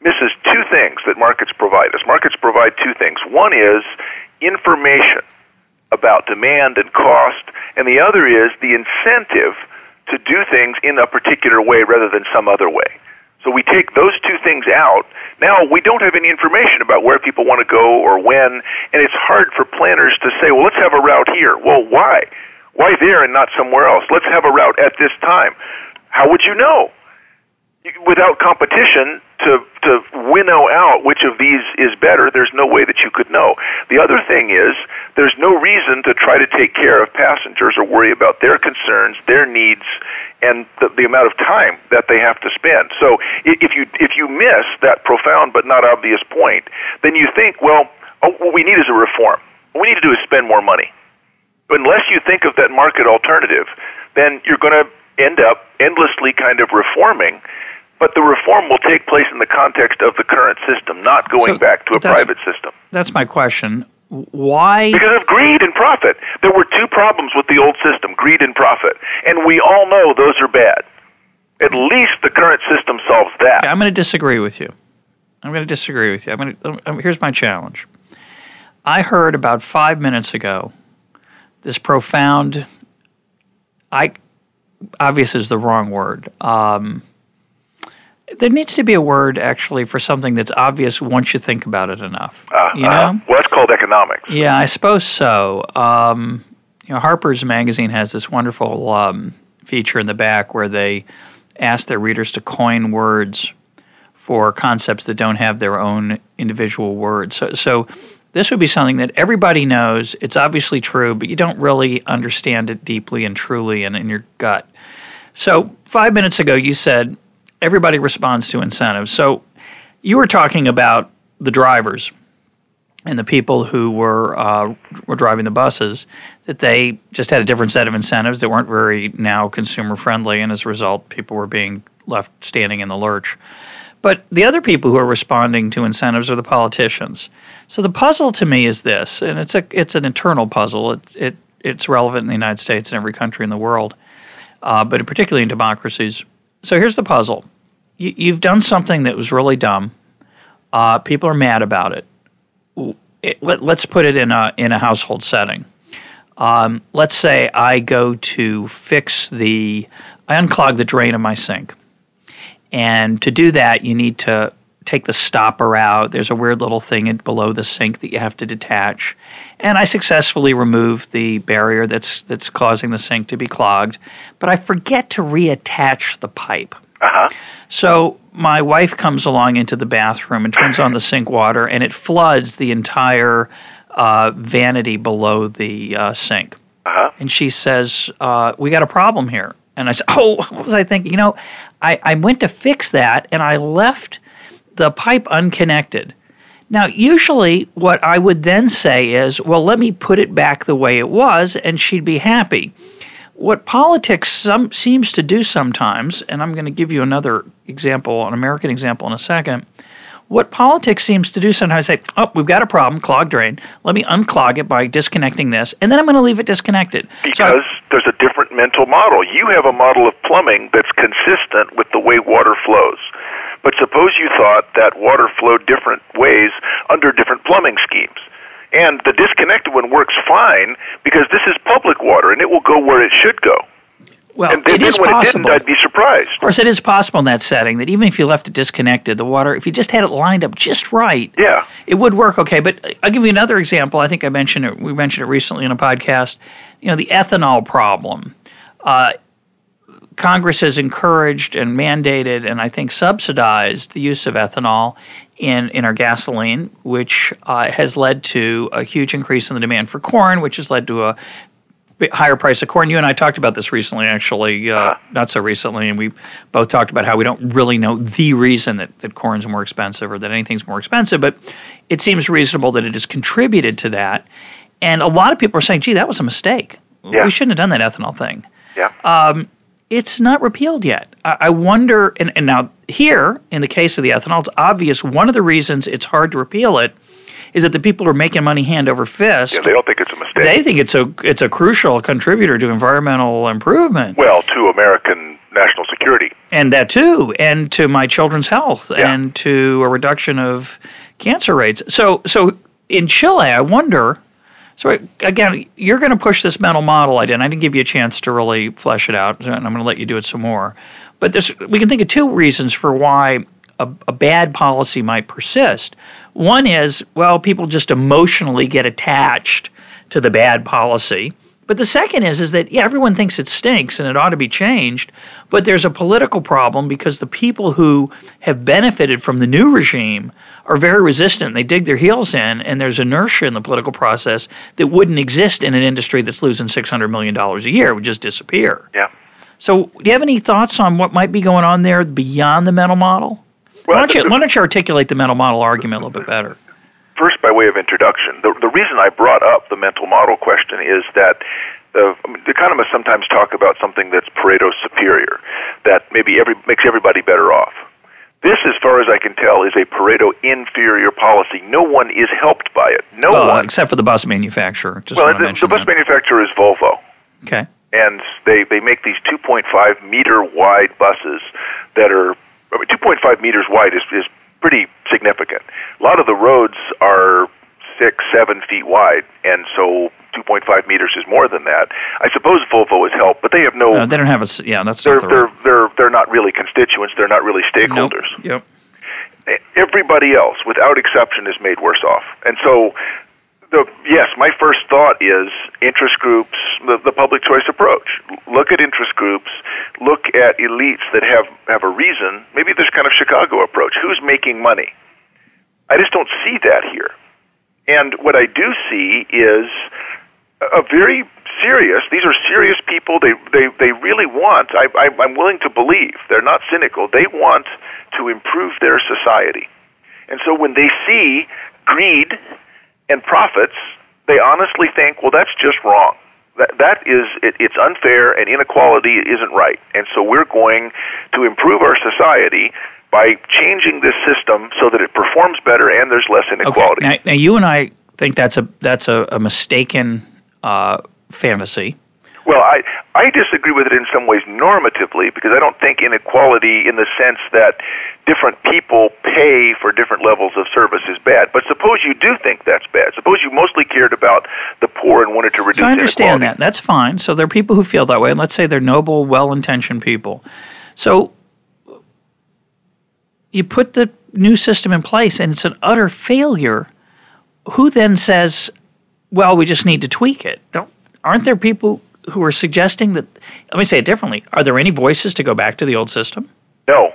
misses two things that markets provide us. Markets provide two things. One is information about demand and cost, and the other is the incentive to do things in a particular way rather than some other way. So we take those two things out. Now we don't have any information about where people want to go or when, and it's hard for planners to say, well, let's have a route here. Well, why? Why there and not somewhere else? Let's have a route at this time. How would you know? Without competition to, to winnow out which of these is better, there's no way that you could know. The other thing is there's no reason to try to take care of passengers or worry about their concerns, their needs, and the, the amount of time that they have to spend. So if you if you miss that profound but not obvious point, then you think, well, oh, what we need is a reform. What we need to do is spend more money. Unless you think of that market alternative, then you're going to end up endlessly kind of reforming. But the reform will take place in the context of the current system, not going so back to a private system. That's my question. Why? Because of greed and profit. There were two problems with the old system, greed and profit. And we all know those are bad. At least the current system solves that. Okay, I'm going to disagree with you. I'm going to disagree with you. I'm going to, here's my challenge. I heard about five minutes ago this profound, I obvious is the wrong word, um... there needs to be a word, actually, for something that's obvious once you think about it enough. Uh, you know? Uh, well, that's called economics. Yeah, I suppose so. Um, you know, Harper's Magazine has this wonderful um, feature in the back where they ask their readers to coin words for concepts that don't have their own individual words. So, so this would be something that everybody knows. It's obviously true, but you don't really understand it deeply and truly and in your gut. So five minutes ago, you said everybody responds to incentives. So you were talking about the drivers and the people who were uh, were driving the buses, that they just had a different set of incentives that weren't very now consumer-friendly, and as a result, people were being left standing in the lurch. But the other people who are responding to incentives are the politicians. So the puzzle to me is this, and it's a it's an internal puzzle. It, it, it's relevant in the United States and every country in the world, uh, but particularly in democracies. So here's the puzzle. You, you've done something that was really dumb. Uh, people are mad about it. It, let, let's put it in a in a household setting. Um, let's say I go to fix the, I unclog the drain of my sink, and to do that, you need to take the stopper out. There's a weird little thing below the sink that you have to detach, and I successfully remove the barrier that's that's causing the sink to be clogged, but I forget to reattach the pipe. Uh-huh. So my wife comes along into the bathroom and turns on the sink water, and it floods the entire uh, vanity below the uh, sink. Uh-huh. And she says, uh, we got a problem here. And I said, oh, what was I thinking? You know, I, I went to fix that, and I left the pipe unconnected. Now, usually what I would then say is, well, let me put it back the way it was, and she'd be happy. What politics some, seems to do sometimes, and I'm going to give you another example, an American example in a second. What politics seems to do sometimes is say, oh, we've got a problem, clogged drain. Let me unclog it by disconnecting this, and then I'm going to leave it disconnected. Because so I, there's a different mental model. You have a model of plumbing that's consistent with the way water flows. But suppose you thought that water flowed different ways under different plumbing schemes. And the disconnected one works fine because this is public water, and it will go where it should go. Well, and then, it is then when possible. It didn't, I'd be surprised. Of course, it is possible in that setting that even if you left it disconnected, the water, if you just had it lined up just right, yeah. it would work okay. But I'll give you another example. I think I mentioned it. We mentioned it recently in a podcast. You know, the ethanol problem. Uh, Congress has encouraged and mandated and I think subsidized the use of ethanol in, in our gasoline, which uh, has led to a huge increase in the demand for corn, which has led to a bit higher price of corn. You and I talked about this recently, actually, uh, not so recently, and we both talked about how we don't really know the reason that, that corn's more expensive or that anything's more expensive, but it seems reasonable that it has contributed to that. And a lot of people are saying, gee, that was a mistake. Yeah. We shouldn't have done that ethanol thing. Yeah. Um, It's not repealed yet. I wonder, and, and now here, in the case of the ethanol, it's obvious one of the reasons it's hard to repeal it is that the people are making money hand over fist. Yeah, they don't think it's a mistake. They think it's a it's a crucial contributor to environmental improvement. Well, to American national security. And that too, and to my children's health, yeah. and to a reduction of cancer rates. So, so in Chile, I wonder... So, again, you're going to push this mental model idea, and I didn't give you a chance to really flesh it out, and I'm going to let you do it some more. But there's, we can think of two reasons for why a, a bad policy might persist. One is, well, people just emotionally get attached to the bad policy. But the second is, is that, yeah, everyone thinks it stinks and it ought to be changed, but there's a political problem because the people who have benefited from the new regime are very resistant. They dig their heels in, and there's inertia in the political process that wouldn't exist in an industry that's losing six hundred million dollars a year. It would just disappear. Yeah. So do you have any thoughts on what might be going on there beyond the mental model? Well, why, don't you, why don't you articulate the mental model argument a little bit better? First, by way of introduction, the, the reason I brought up the mental model question is that uh, economists sometimes talk about something that's Pareto superior, that maybe every, makes everybody better off. This, as far as I can tell, is a Pareto inferior policy. No one is helped by it. No well, one, except for the bus manufacturer. Just well, the, the bus that. manufacturer is Volvo. Okay, and they they make these two point five meter wide buses that are I mean, two point five meters wide is is. pretty significant. A lot of the roads are six, seven feet wide, and so two point five meters is more than that. I suppose Volvo is helped, but they have no. Uh, they don't have a. Yeah, that's. They're not the they're, they're they're not really constituents. They're not really stakeholders. Nope. Yep. Everybody else, without exception, is made worse off, and so. The, yes, my first thought is interest groups, the, the public choice approach. Look at interest groups, look at elites that have, have a reason. Maybe there's kind of Chicago approach. Who's making money? I just don't see that here. And what I do see is a very serious, these are serious people, they they, they really want, I, I, I'm willing to believe, they're not cynical, they want to improve their society. And so when they see greed and profits, they honestly think, well, that's just wrong. That that is, it, it's unfair, and inequality isn't right. And so we're going to improve our society by changing this system so that it performs better and there's less inequality. Okay. Now, now, you and I think that's a that's a, a mistaken uh, fantasy. Well, I I disagree with it in some ways normatively, because I don't think inequality in the sense that different people pay for different levels of service is bad. But suppose you do think that's bad. Suppose you mostly cared about the poor and wanted to reduce inequality. So I understand that. That's fine. So there are people who feel that way, and let's say they're noble, well-intentioned people. So you put the new system in place, and it's an utter failure. Who then says, well, we just need to tweak it? Don't, aren't there people who are suggesting that, let me say it differently, are there any voices to go back to the old system? No.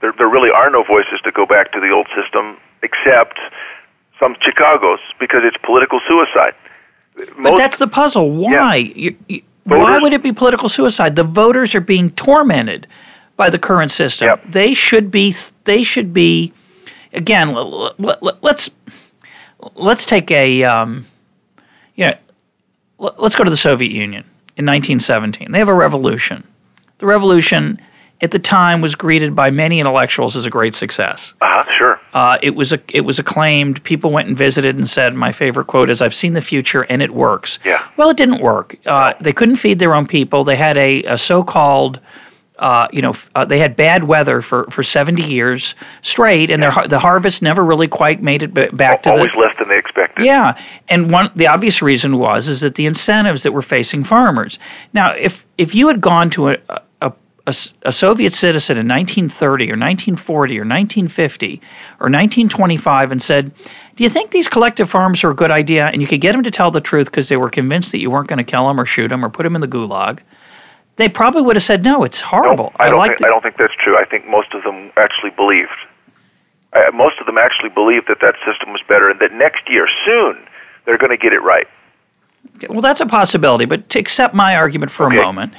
There there really are no voices to go back to the old system, except some Chicago's, because it's political suicide. Most, but that's the puzzle. Why? Yeah. You, you, voters, why would it be political suicide? The voters are being tormented by the current system. Yep. They should be, they should be, again, let, let, let's, let's take a, um, you know, let, let's go to the Soviet Union. In nineteen seventeen, they have a revolution. The revolution at the time was greeted by many intellectuals as a great success. Uh-huh, sure. Uh, it was a, it was acclaimed. People went and visited and said, my favorite quote is, I've seen the future and it works. Yeah. Well, it didn't work. Uh, they couldn't feed their own people. They had a, a so-called, uh, you know, uh, they had bad weather for, for seventy years straight, and yeah. their the harvest never really quite made it back well, to always the... Always less than they expected. Yeah, and one the obvious reason was is that the incentives that were facing farmers. Now, if if you had gone to a a, a, a Soviet citizen in nineteen thirty or nineteen forty or nineteen fifty or nineteen twenty-five and said, do you think these collective farms are a good idea? And you could get them to tell the truth because they were convinced that you weren't going to kill them or shoot them or put them in the gulag, they probably would have said, no, it's horrible. No, I, don't I, like think, the- I don't think that's true. I think most of them actually believed. Uh, most of them actually believe that that system was better and that next year, soon, they're going to get it right. Well, that's a possibility, but to accept my argument for okay. a moment,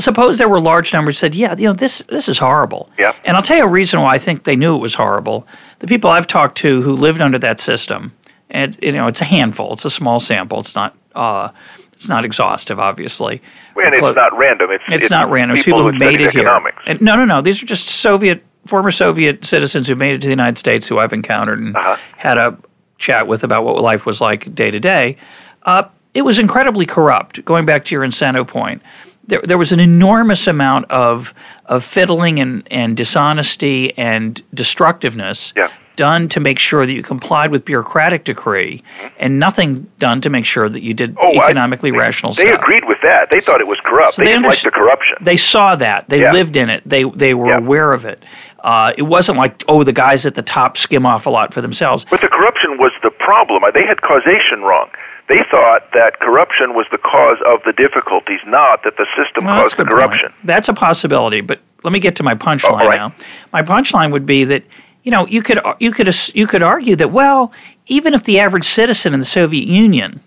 suppose there were large numbers that said, yeah, you know, this this is horrible. Yeah. And I'll tell you a reason why I think they knew it was horrible. The people I've talked to who lived under that system, and you know, it's a handful, it's a small sample, it's not uh, it's not exhaustive, obviously. And it's not random. It's, it's, it's not random. It's people, people who made it economics. Here. And, no, no, no. These are just Soviet... former Soviet citizens who made it to the United States, who I've encountered and uh-huh. had a chat with about what life was like day to day. Uh, it was incredibly corrupt. Going back to your incentive point, there there was an enormous amount of of fiddling and, and dishonesty and destructiveness yeah. done to make sure that you complied with bureaucratic decree, and nothing done to make sure that you did oh, economically I, they, rational they stuff. They agreed with that. They thought it was corrupt. So they, they didn't like the corruption. They saw that. They yeah. lived in it. They they were yeah. aware of it. Uh, it wasn't like, oh, the guys at the top skim off a lot for themselves. But the corruption was the problem. They had causation wrong. They thought that corruption was the cause of the difficulties, not that the system well, caused the corruption. Point. That's a possibility, but let me get to my punchline oh, right. now. My punchline would be that, you know, you could you could you could argue that, well, even if the average citizen in the Soviet Union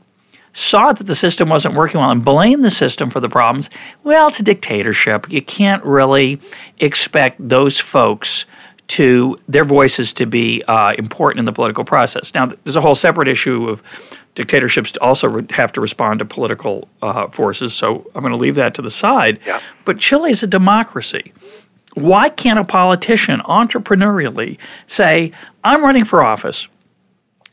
saw that the system wasn't working well and blamed the system for the problems, well, it's a dictatorship. You can't really expect those folks to their voices to be uh, important in the political process. Now, there's a whole separate issue of dictatorships also have to respond to political uh, forces, so I'm going to leave that to the side. Yeah. But Chile is a democracy. Why can't a politician entrepreneurially say, I'm running for office,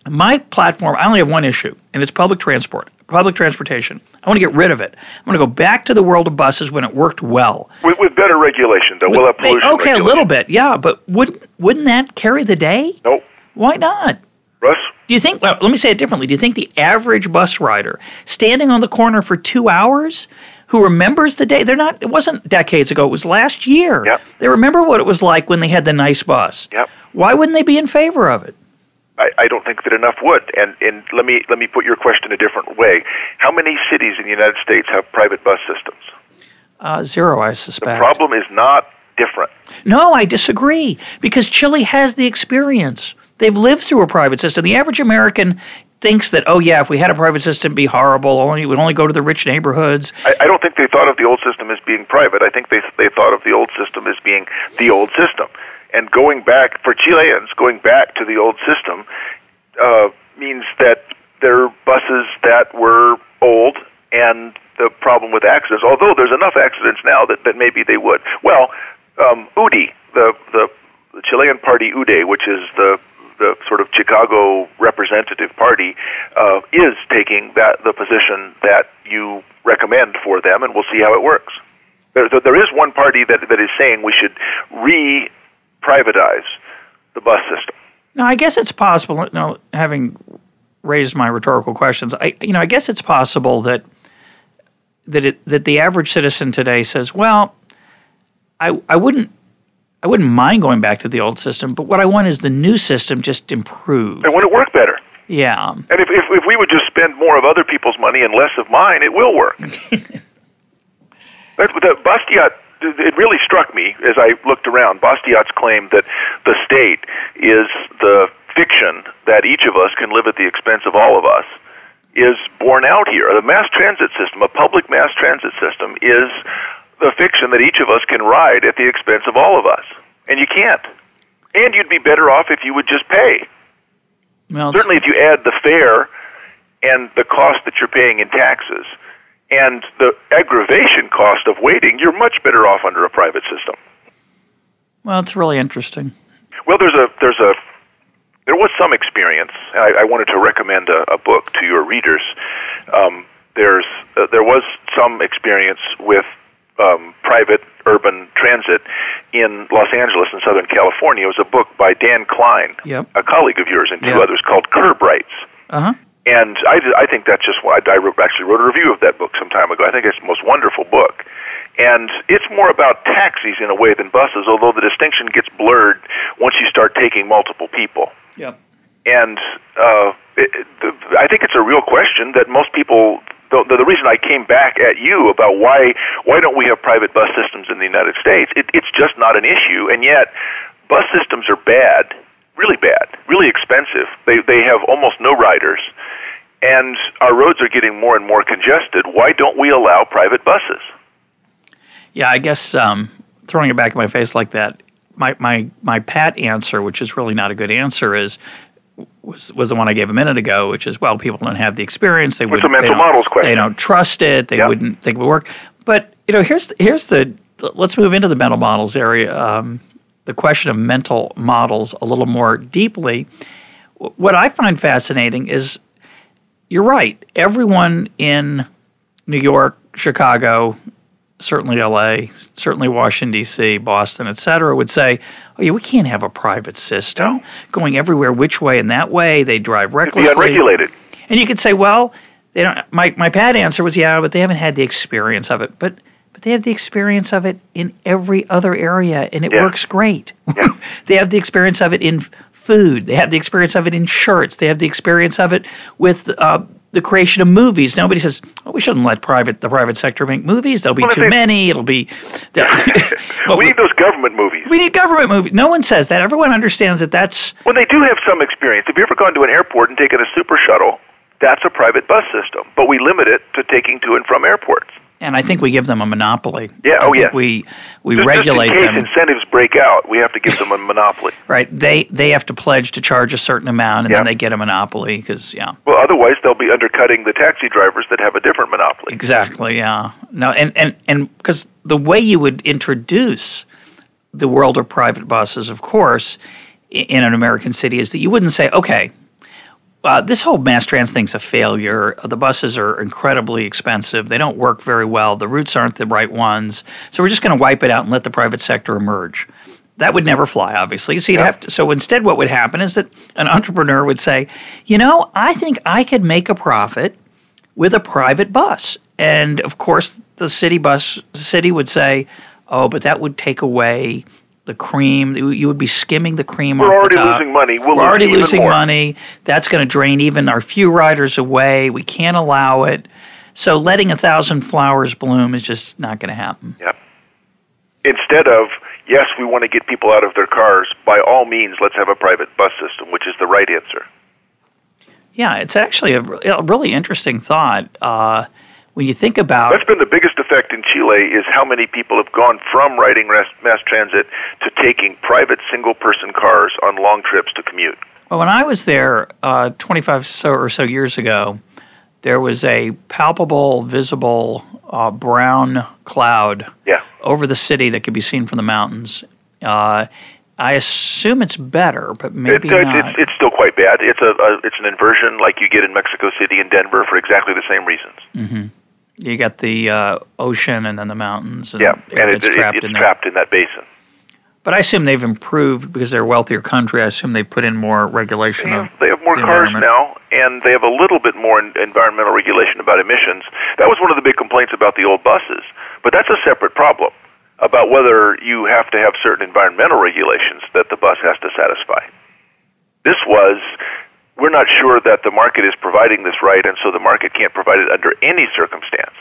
my platform, I only have one issue, and it's public transport, public transportation. I want to get rid of it. I want to go back to the world of buses when it worked well. With, with better regulation, though. With, we'll have pollution they, okay, regulation. A little bit, yeah, but wouldn't, wouldn't that carry the day? Nope. Why not? Russ? Do you think, well, let me say it differently. Do you think the average bus rider standing on the corner for two hours who remembers the day? They're not, it wasn't decades ago. It was last year. Yep. They remember what it was like when they had the nice bus. Yep. Why wouldn't they be in favor of it? I don't think that enough would, and and let me let me put your question a different way. How many cities in the United States have private bus systems? Uh, zero, I suspect. The problem is not different. No, I disagree, because Chile has the experience. They've lived through a private system. The average American thinks that, oh, yeah, if we had a private system, it'd be horrible. Only, it would only go to the rich neighborhoods. I, I don't think they thought of the old system as being private. I think they they thought of the old system as being the old system. And going back, for Chileans, going back to the old system uh, means that there are buses that were old and the problem with accidents, although there's enough accidents now that, that maybe they would. Well, um, U D I, the, the the Chilean party U D I, which is the the sort of Chicago representative party, uh, is taking that the position that you recommend for them, and we'll see how it works. There, there is one party that, that is saying we should re-privatize the bus system. Now, I guess it's possible, you know, having raised my rhetorical questions, I you know I guess it's possible that that it, that the average citizen today says, well, I I wouldn't I wouldn't mind going back to the old system, but what I want is the new system just improved. And would it work better? Yeah. And if, if if we would just spend more of other people's money and less of mine, it will work. that, that Bastiat, it really struck me as I looked around, Bastiat's claim that the state is the fiction that each of us can live at the expense of all of us is borne out here. The mass transit system, a public mass transit system, is the fiction that each of us can ride at the expense of all of us. And you can't. And you'd be better off if you would just pay. Well, certainly if you add the fare and the cost that you're paying in taxes and the aggravation cost of waiting, you're much better off under a private system. Well, it's really interesting. Well, there's a there's a there was some experience. I, I wanted to recommend a, a book to your readers. Um, there's uh, there was some experience with Um, private urban transit in Los Angeles and Southern California. It was a book by Dan Klein, yep. a colleague of yours, and two yep. others, called Curb Rights. Uh-huh. And I, I think that's just why I actually wrote a review of that book some time ago. I think it's the most wonderful book. And it's more about taxis in a way than buses, although the distinction gets blurred once you start taking multiple people. Yep. And uh, it, the, I think it's a real question that most people... The, the reason I came back at you about why why don't we have private bus systems in the United States, it, it's just not an issue. And yet, bus systems are bad, really bad, really expensive. They they have almost no riders. And our roads are getting more and more congested. Why don't we allow private buses? Yeah, I guess um, throwing it back in my face like that, my, my, my pat answer, which is really not a good answer, is... was was the one I gave a minute ago, which is, well, people don't have the experience. They wouldn't, mental they, don't, models question. They don't trust it. They yep. wouldn't think it would work. But, you know, here's the, here's the – let's move into the mental models area, um, the question of mental models a little more deeply. What I find fascinating is you're right. Everyone in New York, Chicago, certainly L A, certainly Washington, D C, Boston, et cetera, would say, oh, yeah, we can't have a private system no. going everywhere which way and that way. They drive recklessly. It'd be unregulated. And you could say, well, they don't. My, my pat answer was, yeah, but they haven't had the experience of it. But but they have the experience of it in every other area, and it yeah. works great. Yeah. They have the experience of it in food. They have the experience of it in shirts. They have the experience of it with uh, – the creation of movies. Nobody says, "Oh, we shouldn't let private the private sector make movies. There'll be well, too they, many. It'll be." Well, we need those government movies. We need government movies. No one says that. Everyone understands that. That's well, they do have some experience. Have you ever gone to an airport and taken a super shuttle? That's a private bus system, but we limit it to taking to and from airports. And I think we give them a monopoly. Yeah. I oh, yeah. We we just, regulate just in case them. Incentives break out. We have to give them a monopoly. Right. They they have to pledge to charge a certain amount, and yeah. then they get a monopoly because yeah. Well, otherwise they'll be undercutting the taxi drivers that have a different monopoly. Exactly. Yeah. No. And and and because the way you would introduce the world of private buses, of course, in an American city, is that you wouldn't say, okay. Uh, this whole mass trans thing's a failure. The buses are incredibly expensive. They don't work very well. The routes aren't the right ones. So we're just going to wipe it out and let the private sector emerge. That would never fly, obviously. So you'd have to, so instead what would happen is that an entrepreneur would say, you know, I think I could make a profit with a private bus. And, of course, the city bus city would say, oh, but that would take away – the cream, you would be skimming the cream We're off the top. We're already losing money. We'll We're already losing more. money. That's going to drain even our few riders away. We can't allow it. So letting a thousand flowers bloom is just not going to happen. Yep. Instead of, yes, we want to get people out of their cars, by all means, let's have a private bus system, which is the right answer. Yeah, it's actually a, a really interesting thought. Uh, when you think about... That's been the biggest effect in Chile is how many people have gone from riding mass transit to taking private single-person cars on long trips to commute. Well, when I was there uh, twenty-five so or so years ago, there was a palpable, visible uh, brown cloud yeah. over the city that could be seen from the mountains. Uh, I assume it's better, but maybe it, not. It's, it's still quite bad. It's a, a it's an inversion like you get in Mexico City and Denver for exactly the same reasons. Mm-hmm. You got the uh, ocean and then the mountains. And yeah, and it, it, trapped it, it's in trapped in that basin. But I assume they've improved because they're a wealthier country. I assume they put in more regulation. Yeah, of they have more the cars now, and they have a little bit more in environmental regulation about emissions. That was one of the big complaints about the old buses, but that's a separate problem about whether you have to have certain environmental regulations that the bus has to satisfy. This was, we're not sure that the market is providing this right, and so the market can't provide it under any circumstance.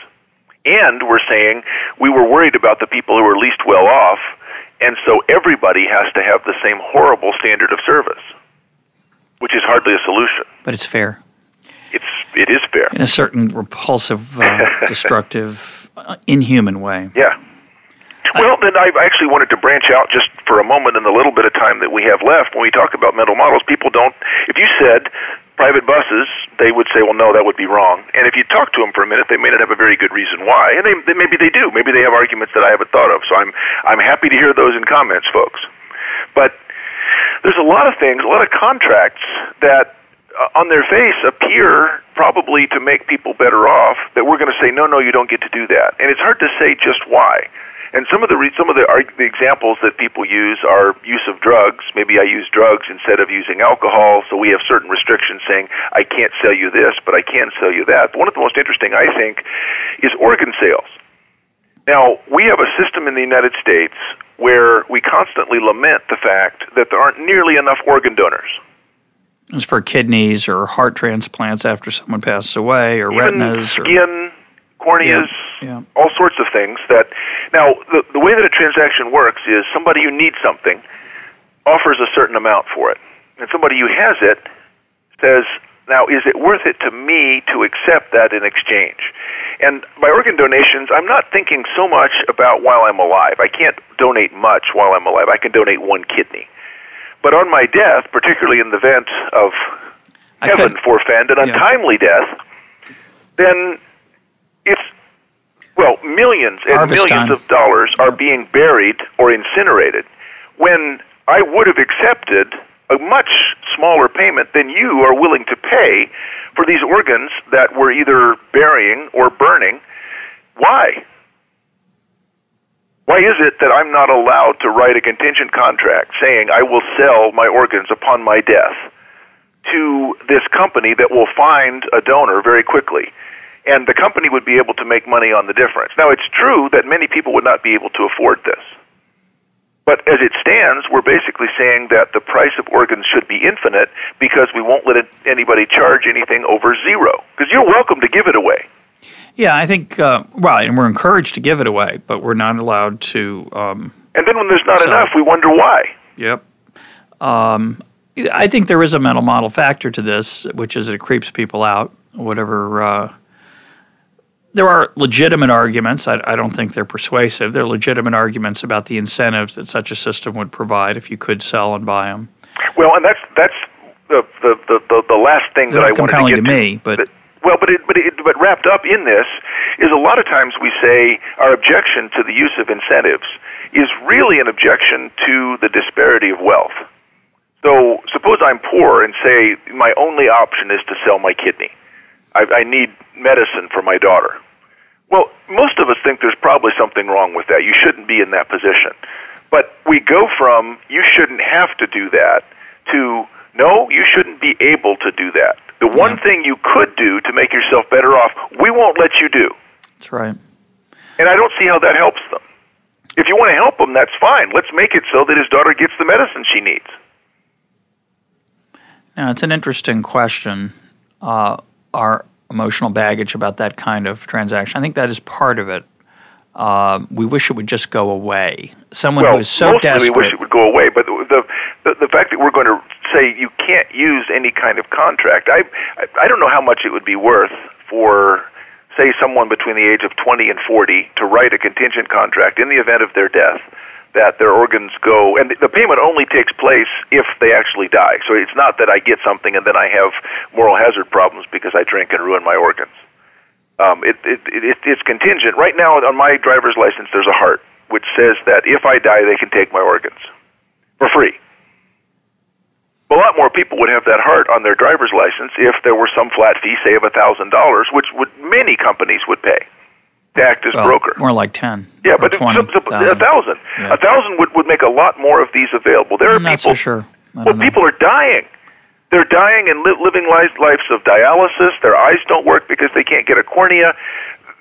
And we're saying we were worried about the people who are least well off, and so everybody has to have the same horrible standard of service, which is hardly a solution. But it's fair. It's it is fair. In a certain repulsive, uh, destructive, uh, inhuman way. Yeah. Well, then I actually wanted to branch out just for a moment in the little bit of time that we have left. When we talk about mental models, people don't, if you said private buses, they would say, well, no, that would be wrong. And if you talk to them for a minute, they may not have a very good reason why. And they, they, maybe they do. Maybe they have arguments that I haven't thought of. So I'm, I'm happy to hear those in comments, folks. But there's a lot of things, a lot of contracts that uh, on their face appear probably to make people better off that we're going to say, no, no, you don't get to do that. And it's hard to say just why. And some of the re- some of the, arg- the examples that people use are use of drugs. Maybe I use drugs instead of using alcohol, so we have certain restrictions saying I can't sell you this, but I can sell you that. But one of the most interesting, I think, is organ sales. Now, we have a system in the United States where we constantly lament the fact that there aren't nearly enough organ donors. It's for kidneys or heart transplants after someone passes away, or even retinas. Skin, or... corneas. Yeah. Yeah. All sorts of things that, now, the, the way that a transaction works is somebody who needs something offers a certain amount for it. And somebody who has it says, now, is it worth it to me to accept that in exchange? And by organ donations, I'm not thinking so much about while I'm alive. I can't donate much while I'm alive. I can donate one kidney. But on my death, particularly in the event of, I heaven forfend, an yeah. untimely death, then it's... Well, millions and Harvest millions time. of dollars are being buried or incinerated when I would have accepted a much smaller payment than you are willing to pay for these organs that we're either burying or burning. Why? Why is it that I'm not allowed to write a contingent contract saying I will sell my organs upon my death to this company that will find a donor very quickly? And the company would be able to make money on the difference. Now, it's true that many people would not be able to afford this. But as it stands, we're basically saying that the price of organs should be infinite because we won't let it, anybody charge anything over zero. Because you're welcome to give it away. Yeah, I think, uh, well, and we're encouraged to give it away, but we're not allowed to... Um, and then when there's not so, enough, we wonder why. Yep. Um, I think there is a mental model factor to this, which is it creeps people out, whatever... Uh, There are legitimate arguments. I, I don't think they're persuasive. There are legitimate arguments about the incentives that such a system would provide if you could sell and buy them. Well, and that's that's the the the, the last thing they're that I wanted to get to. Compelling to me, but that, well, but it, but it, but wrapped up in this is a lot of times we say our objection to the use of incentives is really an objection to the disparity of wealth. So suppose I'm poor and say my only option is to sell my kidney. I, I need medicine for my daughter. Well, most of us think there's probably something wrong with that. You shouldn't be in that position. But we go from, you shouldn't have to do that, to, no, you shouldn't be able to do that. The one yeah. thing you could do to make yourself better off, we won't let you do. That's right. And I don't see how that helps them. If you want to help them, that's fine. Let's make it so that his daughter gets the medicine she needs. Now, it's an interesting question. Uh our emotional baggage about that kind of transaction. I think that is part of it. Uh, we wish it would just go away. Someone well, who is so desperate... Well, mostly we wish it would go away, but the, the the fact that we're going to say you can't use any kind of contract, I I don't know how much it would be worth for, say, someone between the age of twenty and forty to write a contingent contract in the event of their death that their organs go, and the payment only takes place if they actually die. So it's not that I get something and then I have moral hazard problems because I drink and ruin my organs. Um, it, it, it, it's contingent. Right now on my driver's license, there's a heart, which says that if I die, they can take my organs for free. A lot more people would have that heart on their driver's license if there were some flat fee, say, of one thousand dollars, which would many companies would pay to act as well, broker. More like ten. Yeah, but twenty, so, so, uh, a thousand. Yeah. A thousand would, would make a lot more of these available. There are I'm people. Not so sure. I well, people are dying. They're dying and li- living lives, lives of dialysis. Their eyes don't work because they can't get a cornea.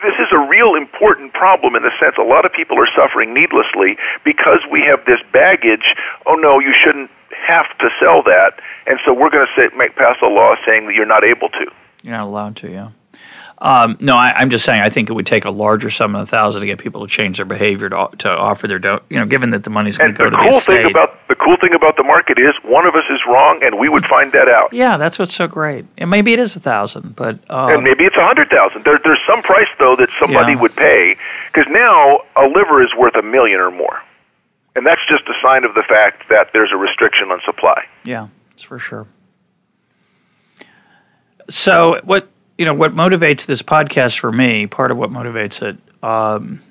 This is a real important problem in the sense a lot of people are suffering needlessly because we have this baggage. Oh no, you shouldn't have to sell that, and so we're going to say, make pass a law saying that you're not able to. You're not allowed to, yeah. Um, no, I, I'm just saying I think it would take a larger sum than a thousand to get people to change their behavior to, to offer their do- you know, given that the money's going to go to the estate. And the cool thing about the market is one of us is wrong, and we would find that out. Yeah, that's what's so great. And maybe it is a thousand, but um, and maybe it's a hundred thousand. There, there's some price though that somebody yeah. would pay because now a liver is worth a million or more. And that's just a sign of the fact that there's a restriction on supply. Yeah, that's for sure. So what you know, what motivates this podcast for me, part of what motivates it, um,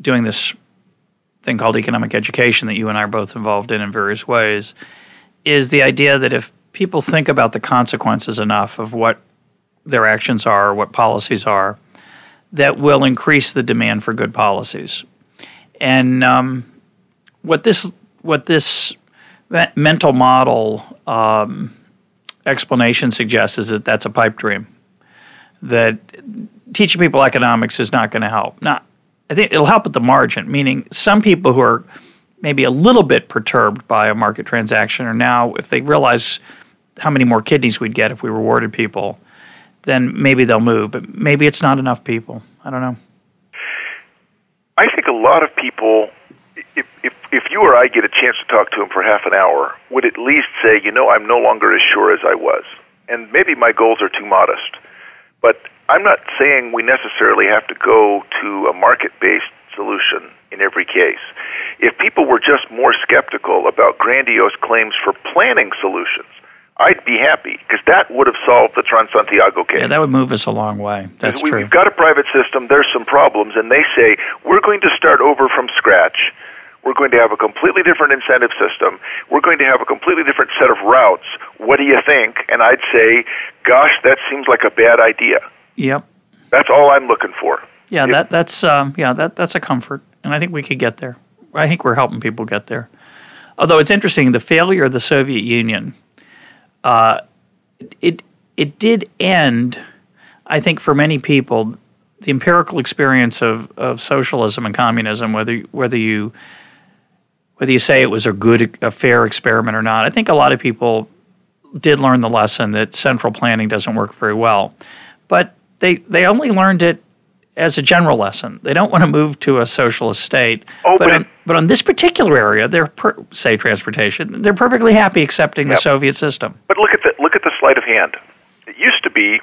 doing this thing called economic education that you and I are both involved in in various ways, is the idea that if people think about the consequences enough of what their actions are, what policies are, that will increase the demand for good policies. And um, What this what this mental model um, explanation suggests is that that's a pipe dream. That teaching people economics is not going to help. Not, I think it'll help at the margin. Meaning, some people who are maybe a little bit perturbed by a market transaction are now, if they realize how many more kidneys we'd get if we rewarded people, then maybe they'll move. But maybe it's not enough people. I don't know. I think a lot of people, If, if if you or I get a chance to talk to him for half an hour, would at least say, you know, I'm no longer as sure as I was. And maybe my goals are too modest. But I'm not saying we necessarily have to go to a market-based solution in every case. If people were just more skeptical about grandiose claims for planning solutions, I'd be happy, because that would have solved the Transantiago case. Yeah, that would move us a long way. That's we, true. We've got a private system. There's some problems, and they say, we're going to start over from scratch. We're going to have a completely different incentive system. We're going to have a completely different set of routes. What do you think? And I'd say, gosh, that seems like a bad idea. Yep. That's all I'm looking for. Yeah, if, that that's um, yeah, that that's a comfort, and I think we could get there. I think we're helping people get there. Although it's interesting, the failure of the Soviet Union, Uh, it it did end, I think, for many people, the empirical experience of, of socialism and communism, whether whether you whether you say it was a good, a fair experiment or not. I think a lot of people did learn the lesson that central planning doesn't work very well, but they they only learned it as a general lesson. They don't want to move to a socialist state. Oh, but, but, on, but on this particular area, they're per, say transportation, they're perfectly happy accepting yep. the Soviet system. But look at the look at the sleight of hand. It used to be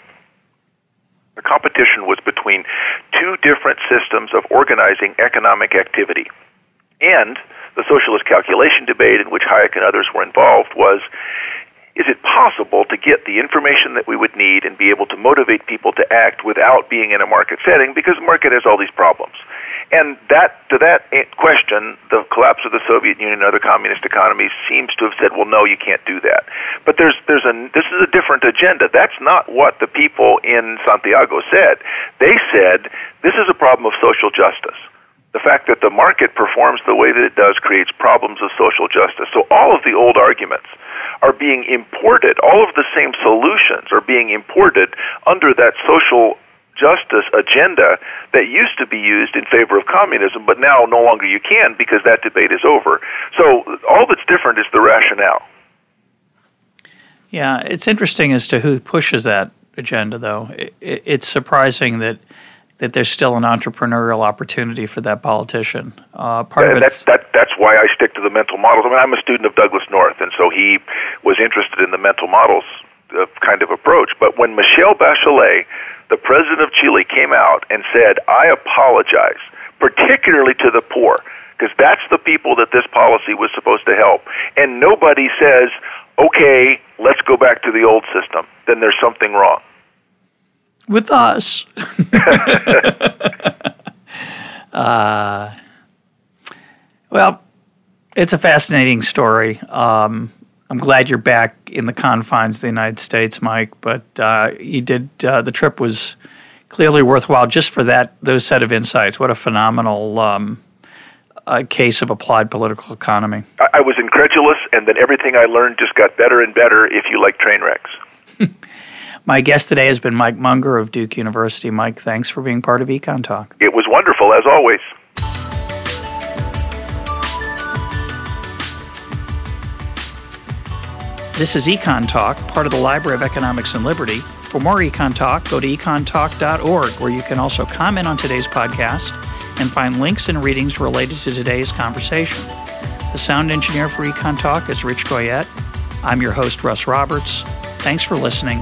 the competition was between two different systems of organizing economic activity. And the socialist calculation debate in which Hayek and others were involved was, is it possible to get the information that we would need and be able to motivate people to act without being in a market setting, because the market has all these problems? And that, to that question, the collapse of the Soviet Union and other communist economies seems to have said, well, no, you can't do that. But there's, there's a, this is a different agenda. That's not what the people in Santiago said. They said, this is a problem of social justice. The fact that the market performs the way that it does creates problems of social justice. So all of the old arguments are being imported. All of the same solutions are being imported under that social justice agenda that used to be used in favor of communism, but now no longer you can because that debate is over. So all that's different is the rationale. Yeah, it's interesting as to who pushes that agenda, though. It's surprising that that there's still an entrepreneurial opportunity for that politician. Uh, part yeah, of it's that, that, that's why I stick to the mental models. I mean, I'm a student of Douglas North, and so he was interested in the mental models uh, kind of approach. But when Michelle Bachelet, the president of Chile, came out and said, I apologize, particularly to the poor, because that's the people that this policy was supposed to help, and nobody says, okay, let's go back to the old system, then there's something wrong. With us. uh, well, it's a fascinating story. Um, I'm glad you're back in the confines of the United States, Mike, but uh, you did, uh, the trip was clearly worthwhile just for that, those set of insights. What a phenomenal um, uh, case of applied political economy. I, I was incredulous, and then everything I learned just got better and better, if you like train wrecks. My guest today has been Mike Munger of Duke University. Mike, thanks for being part of Econ Talk. It was wonderful, as always. This is Econ Talk, part of the Library of Economics and Liberty. For more Econ Talk, go to econ talk dot org, where you can also comment on today's podcast and find links and readings related to today's conversation. The sound engineer for Econ Talk is Rich Goyette. I'm your host, Russ Roberts. Thanks for listening.